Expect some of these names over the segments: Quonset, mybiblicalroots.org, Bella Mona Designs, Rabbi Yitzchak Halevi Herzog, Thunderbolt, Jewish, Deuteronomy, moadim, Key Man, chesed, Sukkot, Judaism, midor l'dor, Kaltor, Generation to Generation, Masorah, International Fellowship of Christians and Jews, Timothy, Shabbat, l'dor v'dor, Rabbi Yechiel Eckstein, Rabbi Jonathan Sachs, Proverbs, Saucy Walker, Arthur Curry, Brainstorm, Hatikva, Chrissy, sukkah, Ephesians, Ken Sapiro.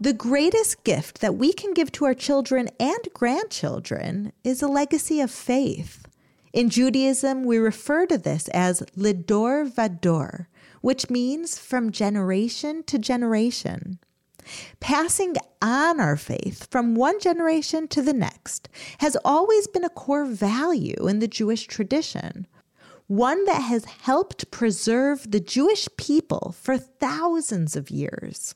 The greatest gift that we can give to our children and grandchildren is a legacy of faith. In Judaism, we refer to this as l'dor v'dor, which means from generation to generation. Passing on our faith from one generation to the next has always been a core value in the Jewish tradition, one that has helped preserve the Jewish people for thousands of years.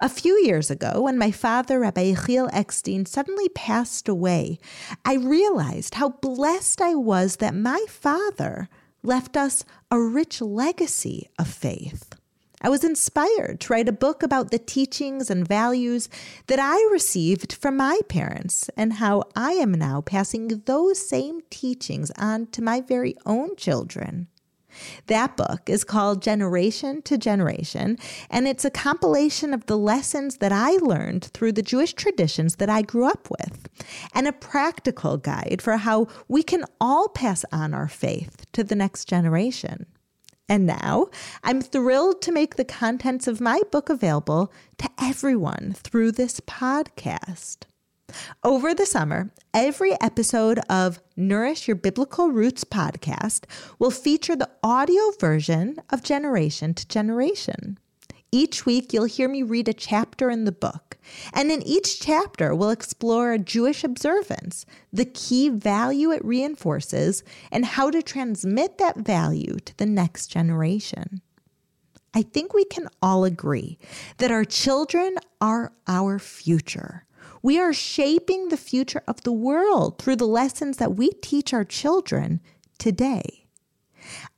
A few years ago, when my father, Rabbi Yechiel Eckstein, suddenly passed away, I realized how blessed I was that my father left us a rich legacy of faith. I was inspired to write a book about the teachings and values that I received from my parents and how I am now passing those same teachings on to my very own children. That book is called Generation to Generation, and it's a compilation of the lessons that I learned through the Jewish traditions that I grew up with, and a practical guide for how we can all pass on our faith to the next generation. And now, I'm thrilled to make the contents of my book available to everyone through this podcast. Over the summer, every episode of Nourish Your Biblical Roots podcast will feature the audio version of Generation to Generation. Each week, you'll hear me read a chapter in the book, and in each chapter, we'll explore a Jewish observance, the key value it reinforces, and how to transmit that value to the next generation. I think we can all agree that our children are our future. We are shaping the future of the world through the lessons that we teach our children today.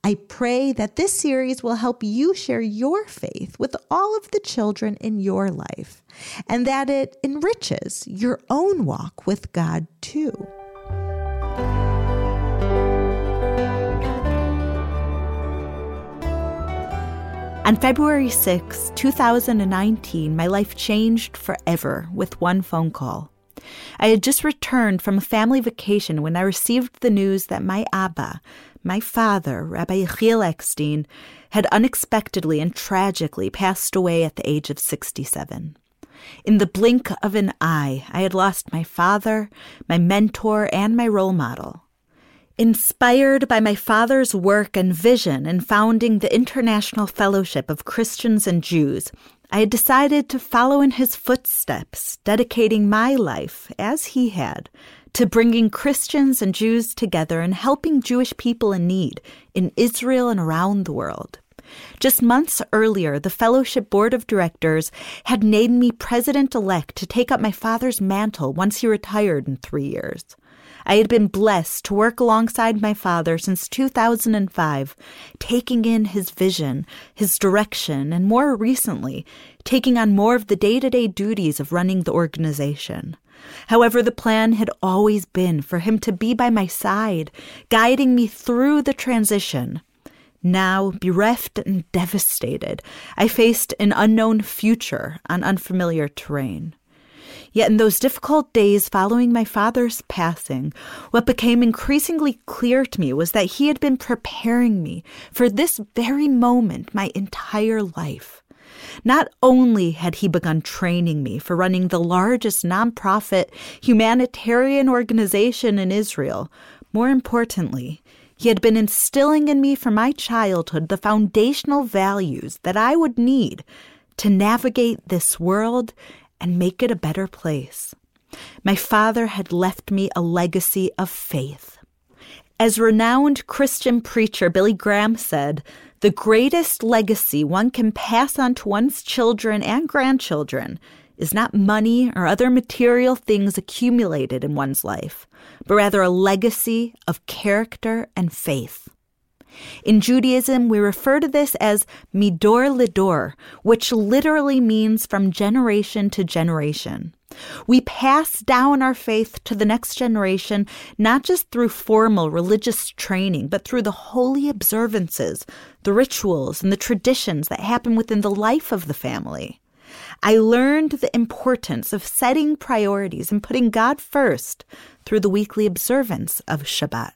I pray that this series will help you share your faith with all of the children in your life, and that it enriches your own walk with God too. On February 6, 2019, my life changed forever with one phone call. I had just returned from a family vacation when I received the news that my Abba, my father, Rabbi Yechiel Eckstein, had unexpectedly and tragically passed away at the age of 67. In the blink of an eye, I had lost my father, my mentor, and my role model. Inspired by my father's work and vision in founding the International Fellowship of Christians and Jews, I had decided to follow in his footsteps, dedicating my life, as he had, to bringing Christians and Jews together and helping Jewish people in need in Israel and around the world. Just months earlier, the Fellowship Board of Directors had named me president-elect to take up my father's mantle once he retired in 3 years. I had been blessed to work alongside my father since 2005, taking in his vision, his direction, and more recently, taking on more of the day-to-day duties of running the organization. However, the plan had always been for him to be by my side, guiding me through the transition. Now, bereft and devastated, I faced an unknown future on unfamiliar terrain. Yet in those difficult days following my father's passing, what became increasingly clear to me was that he had been preparing me for this very moment my entire life. Not only had he begun training me for running the largest nonprofit humanitarian organization in Israel, more importantly, he had been instilling in me from my childhood the foundational values that I would need to navigate this world and make it a better place. My father had left me a legacy of faith. As renowned Christian preacher Billy Graham said, the greatest legacy one can pass on to one's children and grandchildren is not money or other material things accumulated in one's life, but rather a legacy of character and faith. In Judaism, we refer to this as midor l'dor, which literally means from generation to generation. We pass down our faith to the next generation, not just through formal religious training, but through the holy observances, the rituals, and the traditions that happen within the life of the family. I learned the importance of setting priorities and putting God first through the weekly observance of Shabbat.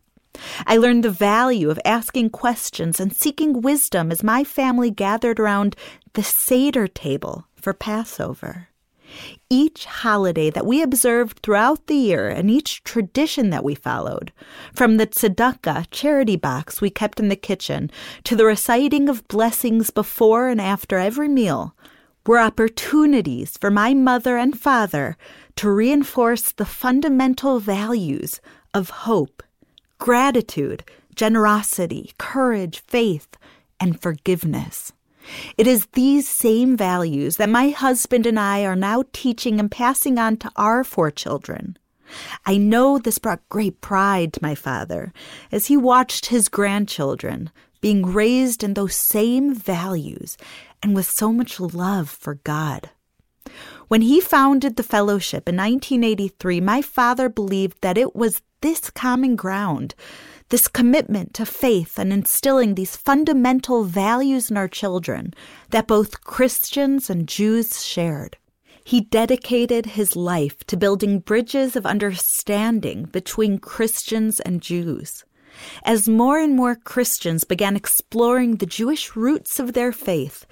I learned the value of asking questions and seeking wisdom as my family gathered around the Seder table for Passover. Each holiday that we observed throughout the year and each tradition that we followed, from the tzedakah charity box we kept in the kitchen to the reciting of blessings before and after every meal, were opportunities for my mother and father to reinforce the fundamental values of hope, gratitude, generosity, courage, faith, and forgiveness. It is these same values that my husband and I are now teaching and passing on to our 4 children. I know this brought great pride to my father as he watched his grandchildren being raised in those same values and with so much love for God. When he founded the fellowship in 1983, my father believed that it was this common ground, this commitment to faith and instilling these fundamental values in our children that both Christians and Jews shared. He dedicated his life to building bridges of understanding between Christians and Jews. As more and more Christians began exploring the Jewish roots of their faith,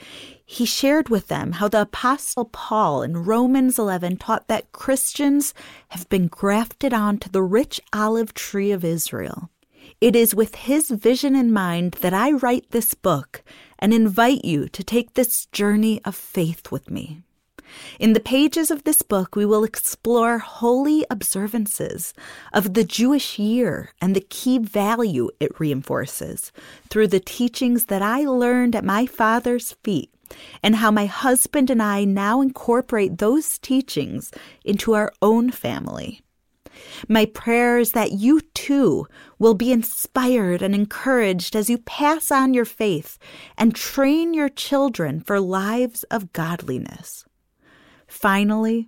he shared with them how the Apostle Paul in Romans 11 taught that Christians have been grafted onto the rich olive tree of Israel. It is with his vision in mind that I write this book and invite you to take this journey of faith with me. In the pages of this book, we will explore holy observances of the Jewish year and the key value it reinforces through the teachings that I learned at my father's feet and how my husband and I now incorporate those teachings into our own family. My prayer is that you too will be inspired and encouraged as you pass on your faith and train your children for lives of godliness. Finally,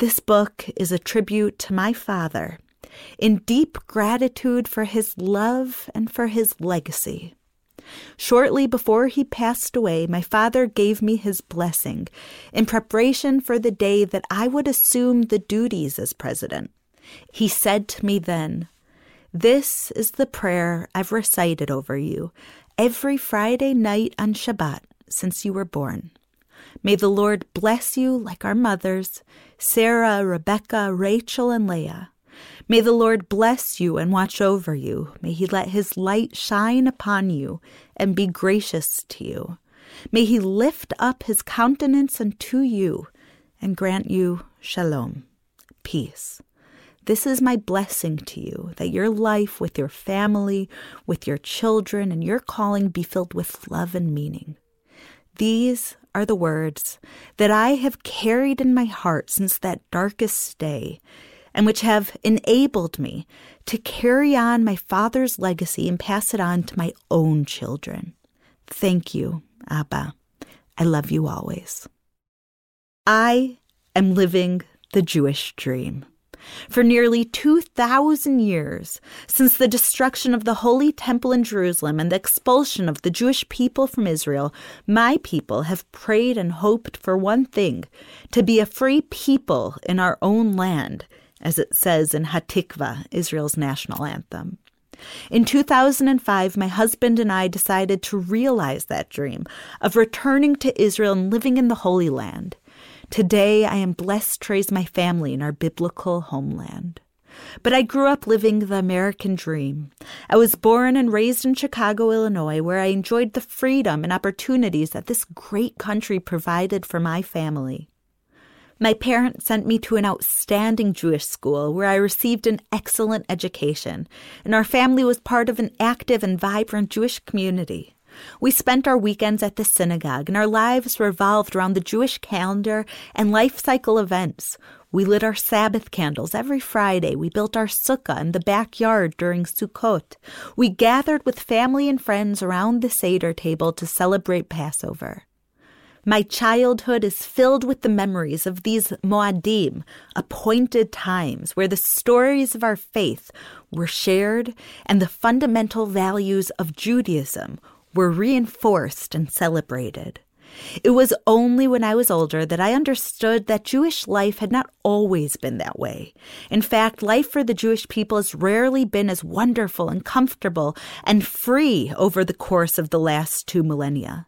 this book is a tribute to my father in deep gratitude for his love and for his legacy. Shortly before he passed away, my father gave me his blessing in preparation for the day that I would assume the duties as president. He said to me then, "This is the prayer I've recited over you every Friday night on Shabbat since you were born. May the Lord bless you like our mothers, Sarah, Rebecca, Rachel, and Leah. May the Lord bless you and watch over you. May he let his light shine upon you and be gracious to you. May he lift up his countenance unto you and grant you shalom, peace. This is my blessing to you, that your life with your family, with your children, and your calling be filled with love and meaning." These are the words that I have carried in my heart since that darkest day, and which have enabled me to carry on my father's legacy and pass it on to my own children. Thank you, Abba. I love you always. I am living the Jewish dream. For nearly 2,000 years, since the destruction of the Holy Temple in Jerusalem and the expulsion of the Jewish people from Israel, my people have prayed and hoped for one thing, to be a free people in our own land, as it says in Hatikva, Israel's national anthem. In 2005, my husband and I decided to realize that dream of returning to Israel and living in the Holy Land. Today, I am blessed to raise my family in our biblical homeland. But I grew up living the American dream. I was born and raised in Chicago, Illinois, where I enjoyed the freedom and opportunities that this great country provided for my family. My parents sent me to an outstanding Jewish school where I received an excellent education, and our family was part of an active and vibrant Jewish community. We spent our weekends at the synagogue, and our lives revolved around the Jewish calendar and life cycle events, We lit our Sabbath candles every Friday. We built our sukkah in the backyard during Sukkot. We gathered with family and friends around the Seder table to celebrate Passover. My childhood is filled with the memories of these moadim, appointed times, where the stories of our faith were shared and the fundamental values of Judaism were reinforced and celebrated. It was only when I was older that I understood that Jewish life had not always been that way. In fact, life for the Jewish people has rarely been as wonderful and comfortable and free over the course of the last 2 millennia.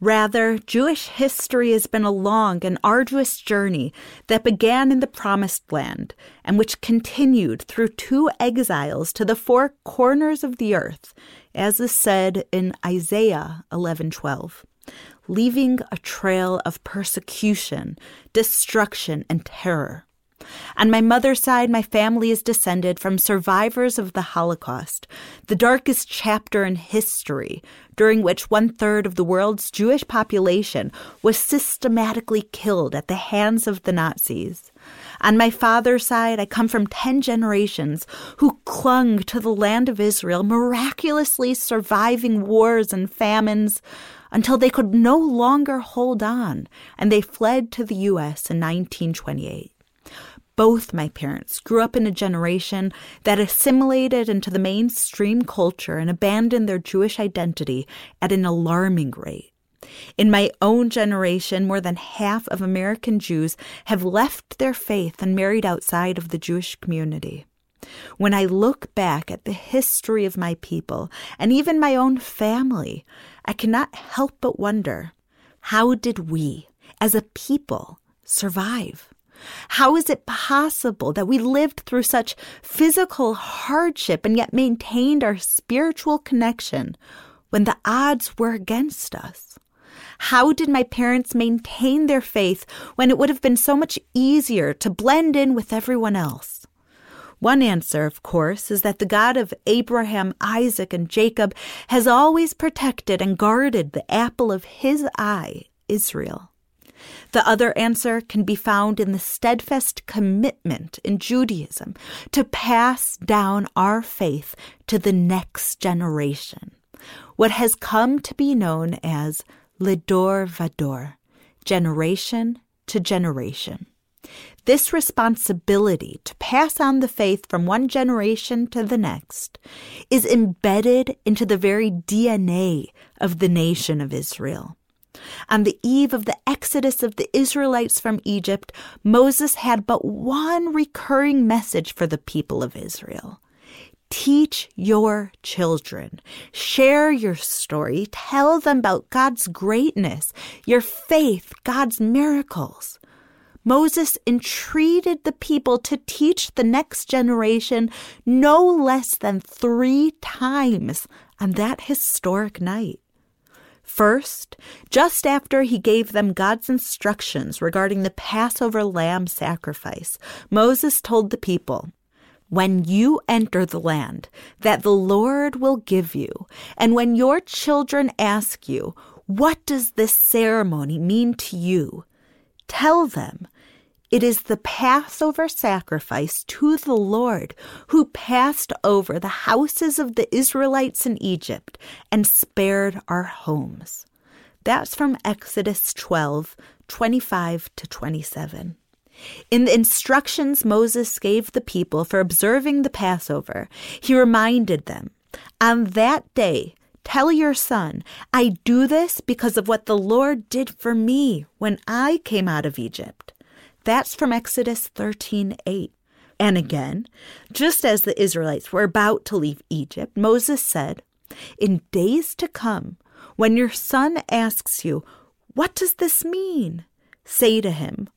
Rather, Jewish history has been a long and arduous journey that began in the Promised Land and which continued through 2 exiles to the 4 corners of the earth, as is said in Isaiah 11:12, leaving a trail of persecution, destruction, and terror. On my mother's side, my family is descended from survivors of the Holocaust, the darkest chapter in history, during which 1/3 of the world's Jewish population was systematically killed at the hands of the Nazis. On my father's side, I come from 10 generations who clung to the land of Israel, miraculously surviving wars and famines until they could no longer hold on, and they fled to the U.S. in 1928. Both my parents grew up in a generation that assimilated into the mainstream culture and abandoned their Jewish identity at an alarming rate. In my own generation, more than half of American Jews have left their faith and married outside of the Jewish community. When I look back at the history of my people and even my own family, I cannot help but wonder, how did we, as a people, survive? How is it possible that we lived through such physical hardship and yet maintained our spiritual connection when the odds were against us? How did my parents maintain their faith when it would have been so much easier to blend in with everyone else? One answer, of course, is that the God of Abraham, Isaac, and Jacob has always protected and guarded the apple of his eye, Israel. The other answer can be found in the steadfast commitment in Judaism to pass down our faith to the next generation, what has come to be known as l'dor v'dor, generation to generation. This responsibility to pass on the faith from one generation to the next is embedded into the very DNA of the nation of Israel. On the eve of the exodus of the Israelites from Egypt, Moses had but one recurring message for the people of Israel. Teach your children. Share your story. Tell them about God's greatness, your faith, God's miracles. Moses entreated the people to teach the next generation no less than 3 times on that historic night. First, just after he gave them God's instructions regarding the Passover lamb sacrifice, Moses told the people, "When you enter the land that the Lord will give you, and when your children ask you, 'What does this ceremony mean to you?' tell them, 'It is the Passover sacrifice to the Lord who passed over the houses of the Israelites in Egypt and spared our homes.'" That's from Exodus 12:25-27. In the instructions Moses gave the people for observing the Passover, he reminded them, "On that day, tell your son, 'I do this because of what the Lord did for me when I came out of Egypt.'" That's from Exodus 13:8. And again, just as the Israelites were about to leave Egypt, Moses said, "In days to come, when your son asks you, 'What does this mean?' say to him,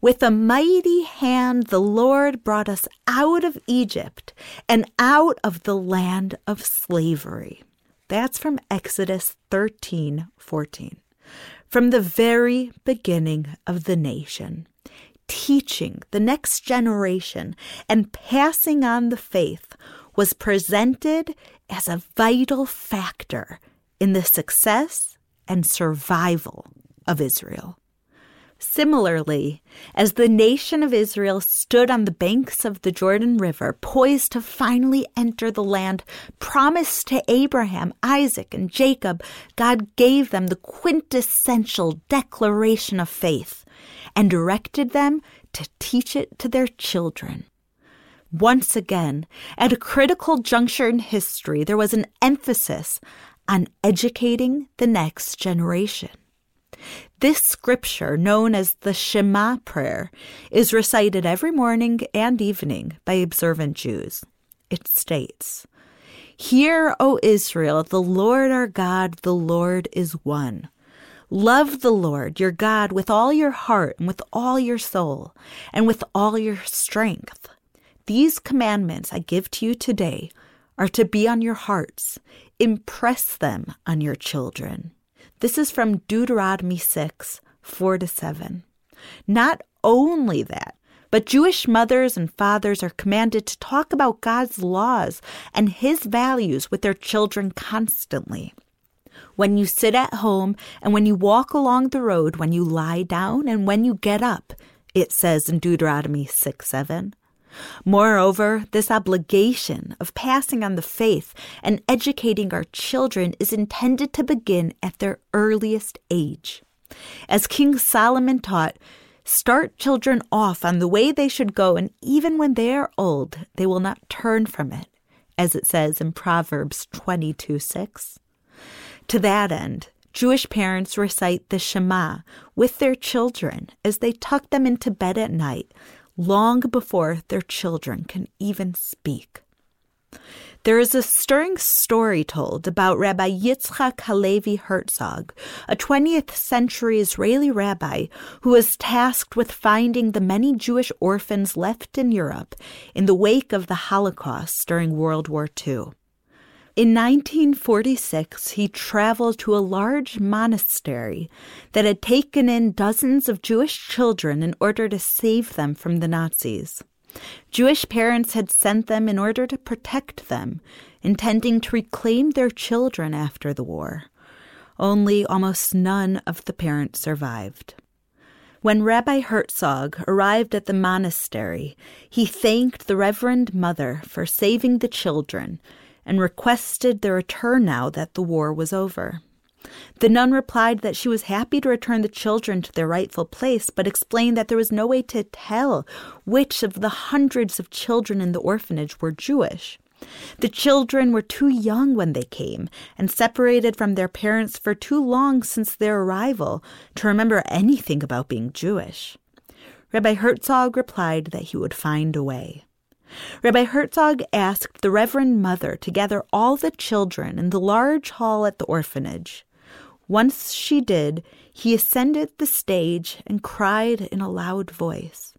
'With a mighty hand the Lord brought us out of Egypt and out of the land of slavery.'" That's from Exodus 13:14. From the very beginning of the nation, teaching the next generation and passing on the faith was presented as a vital factor in the success and survival of Israel. Similarly, as the nation of Israel stood on the banks of the Jordan River, poised to finally enter the land promised to Abraham, Isaac, and Jacob, God gave them the quintessential declaration of faith and directed them to teach it to their children. Once again, at a critical juncture in history, there was an emphasis on educating the next generation. This scripture, known as the Shema prayer, is recited every morning and evening by observant Jews. It states, "Hear, O Israel, the Lord our God, the Lord is one. Love the Lord your God with all your heart and with all your soul and with all your strength. These commandments I give to you today are to be on your hearts. Impress them on your children." This is from Deuteronomy 6, 4-7. Not only that, but Jewish mothers and fathers are commanded to talk about God's laws and his values with their children constantly. When you sit at home and when you walk along the road, when you lie down and when you get up, it says in Deuteronomy 6, 7. Moreover, this obligation of passing on the faith and educating our children is intended to begin at their earliest age. As King Solomon taught, start children off on the way they should go, and even when they are old, they will not turn from it, as it says in Proverbs 22:6. To that end, Jewish parents recite the Shema with their children as they tuck them into bed at night, long before their children can even speak. There is a stirring story told about Rabbi Yitzchak Halevi Herzog, a 20th century Israeli rabbi who was tasked with finding the many Jewish orphans left in Europe in the wake of the Holocaust during World War II. In 1946, he traveled to a large monastery that had taken in dozens of Jewish children in order to save them from the Nazis. Jewish parents had sent them in order to protect them, intending to reclaim their children after the war. Only almost none of the parents survived. When Rabbi Herzog arrived at the monastery, he thanked the Reverend Mother for saving the children and requested their return now that the war was over. The nun replied that she was happy to return the children to their rightful place, but explained that there was no way to tell which of the hundreds of children in the orphanage were Jewish. The children were too young when they came, and separated from their parents for too long since their arrival to remember anything about being Jewish. Rabbi Herzog replied that he would find a way. Rabbi Herzog asked the Reverend Mother to gather all the children in the large hall at the orphanage. Once she did, he ascended the stage and cried in a loud voice,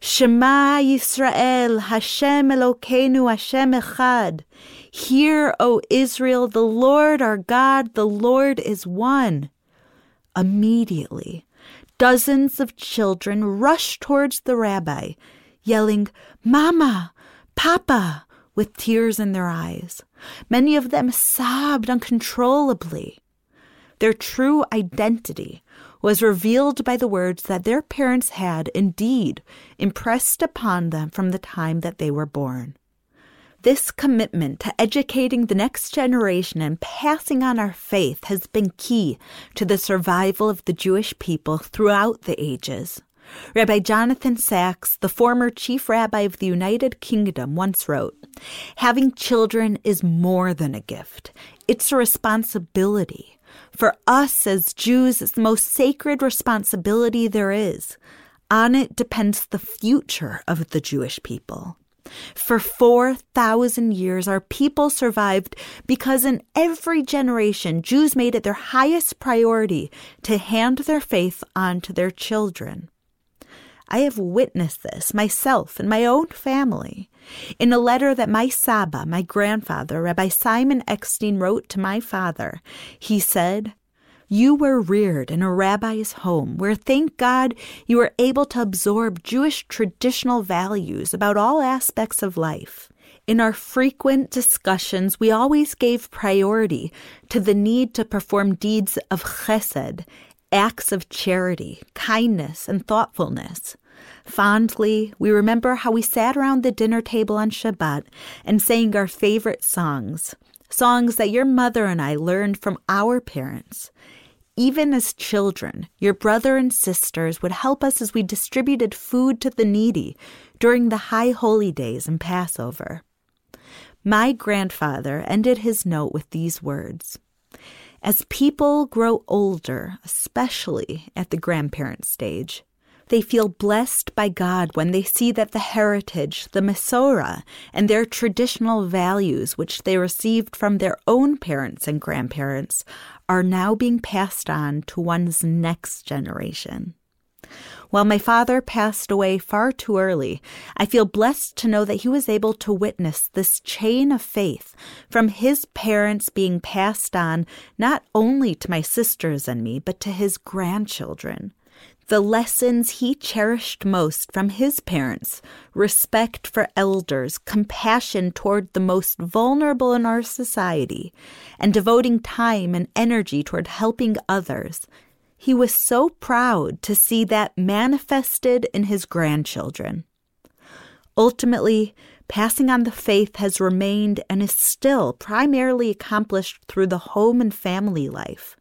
"Shema Yisrael, Hashem Elokeinu, Hashem Echad. Hear, O Israel, the Lord our God, the Lord is one." Immediately, dozens of children rushed towards the rabbi, yelling, "Mama, Papa," with tears in their eyes. Many of them sobbed uncontrollably. Their true identity was revealed by the words that their parents had indeed impressed upon them from the time that they were born. This commitment to educating the next generation and passing on our faith has been key to the survival of the Jewish people throughout the ages. Rabbi Jonathan Sachs, the former chief rabbi of the United Kingdom, once wrote, "Having children is more than a gift. It's a responsibility. For us as Jews, it's the most sacred responsibility there is. On it depends the future of the Jewish people." For 4,000 years, our people survived because in every generation, Jews made it their highest priority to hand their faith on to their children. I have witnessed this myself and my own family. In a letter that my Saba, my grandfather, Rabbi Simon Eckstein, wrote to my father, he said, "You were reared in a rabbi's home where, thank God, you were able to absorb Jewish traditional values about all aspects of life. In our frequent discussions, we always gave priority to the need to perform deeds of chesed acts of charity, kindness, and thoughtfulness. Fondly, we remember how we sat around the dinner table on Shabbat and sang our favorite songs, songs that your mother and I learned from our parents. Even as children, your brother and sisters would help us as we distributed food to the needy during the High Holy Days and Passover. My grandfather ended his note with these words: "As people grow older, especially at the grandparent stage, they feel blessed by God when they see that the heritage, the Masorah, and their traditional values, which they received from their own parents and grandparents, are now being passed on to one's next generation." While my father passed away far too early, I feel blessed to know that he was able to witness this chain of faith from his parents being passed on not only to my sisters and me, but to his grandchildren. The lessons he cherished most from his parents, respect for elders, compassion toward the most vulnerable in our society, and devoting time and energy toward helping others. He was so proud to see that manifested in his grandchildren. Ultimately, passing on the faith has remained and is still primarily accomplished through the home and family life.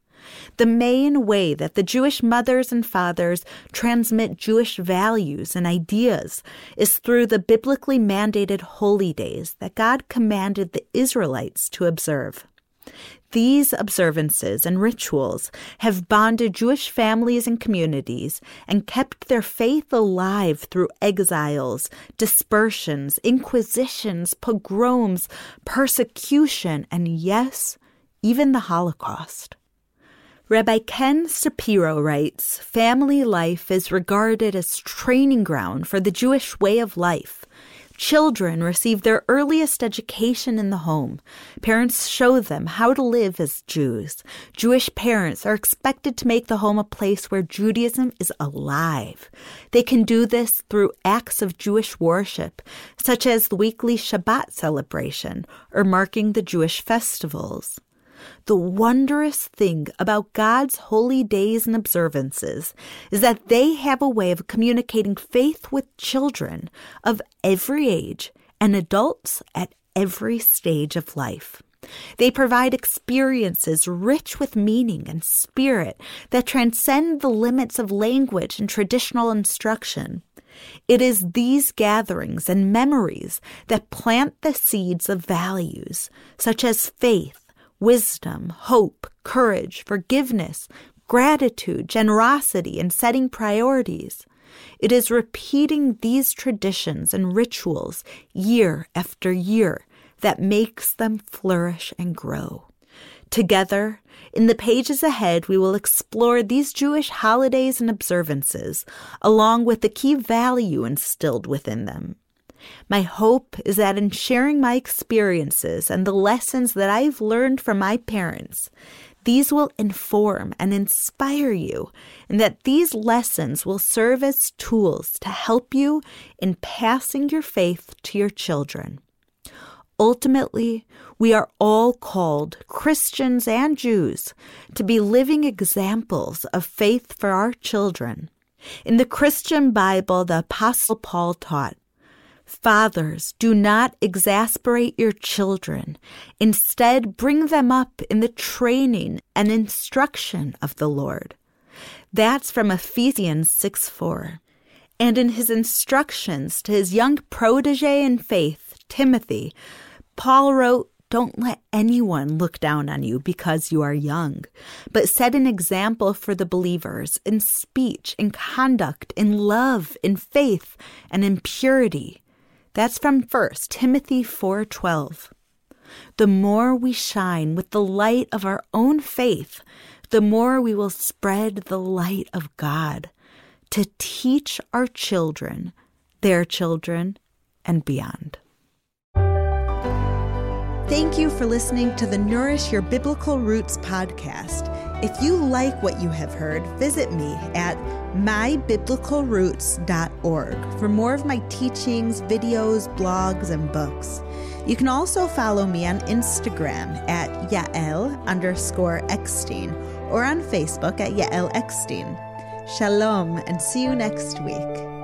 The main way that the Jewish mothers and fathers transmit Jewish values and ideas is through the biblically mandated holy days that God commanded the Israelites to observe. These observances and rituals have bonded Jewish families and communities and kept their faith alive through exiles, dispersions, inquisitions, pogroms, persecution, and yes, even the Holocaust. Rabbi Ken Sapiro writes, "Family life is regarded as training ground for the Jewish way of life. Children receive their earliest education in the home. Parents show them how to live as Jews. Jewish parents are expected to make the home a place where Judaism is alive. They can do this through acts of Jewish worship, such as the weekly Shabbat celebration or marking the Jewish festivals. The wondrous thing about God's holy days and observances is that they have a way of communicating faith with children of every age and adults at every stage of life. They provide experiences rich with meaning and spirit that transcend the limits of language and traditional instruction. It is these gatherings and memories that plant the seeds of values such as faith, wisdom, hope, courage, forgiveness, gratitude, generosity, and setting priorities. It is repeating these traditions and rituals year after year that makes them flourish and grow." Together, in the pages ahead, we will explore these Jewish holidays and observances, along with the key value instilled within them. My hope is that in sharing my experiences and the lessons that I've learned from my parents, these will inform and inspire you, and that these lessons will serve as tools to help you in passing your faith to your children. Ultimately, we are all called, Christians and Jews, to be living examples of faith for our children. In the Christian Bible, the Apostle Paul taught, "Fathers, do not exasperate your children. Instead, bring them up in the training and instruction of the Lord." That's from Ephesians 6:4. And in his instructions to his young protege in faith, Timothy, Paul wrote, "Don't let anyone look down on you because you are young, but set an example for the believers in speech, in conduct, in love, in faith, and in purity." That's from 1 Timothy 4:12. The more we shine with the light of our own faith, the more we will spread the light of God to teach our children, their children, and beyond. Thank you for listening to the Nourish Your Biblical Roots podcast. If you like what you have heard, visit me at mybiblicalroots.org for more of my teachings, videos, blogs, and books. You can also follow me on Instagram at Yael_Eckstein or on Facebook at Yael Eckstein. Shalom, and see you next week.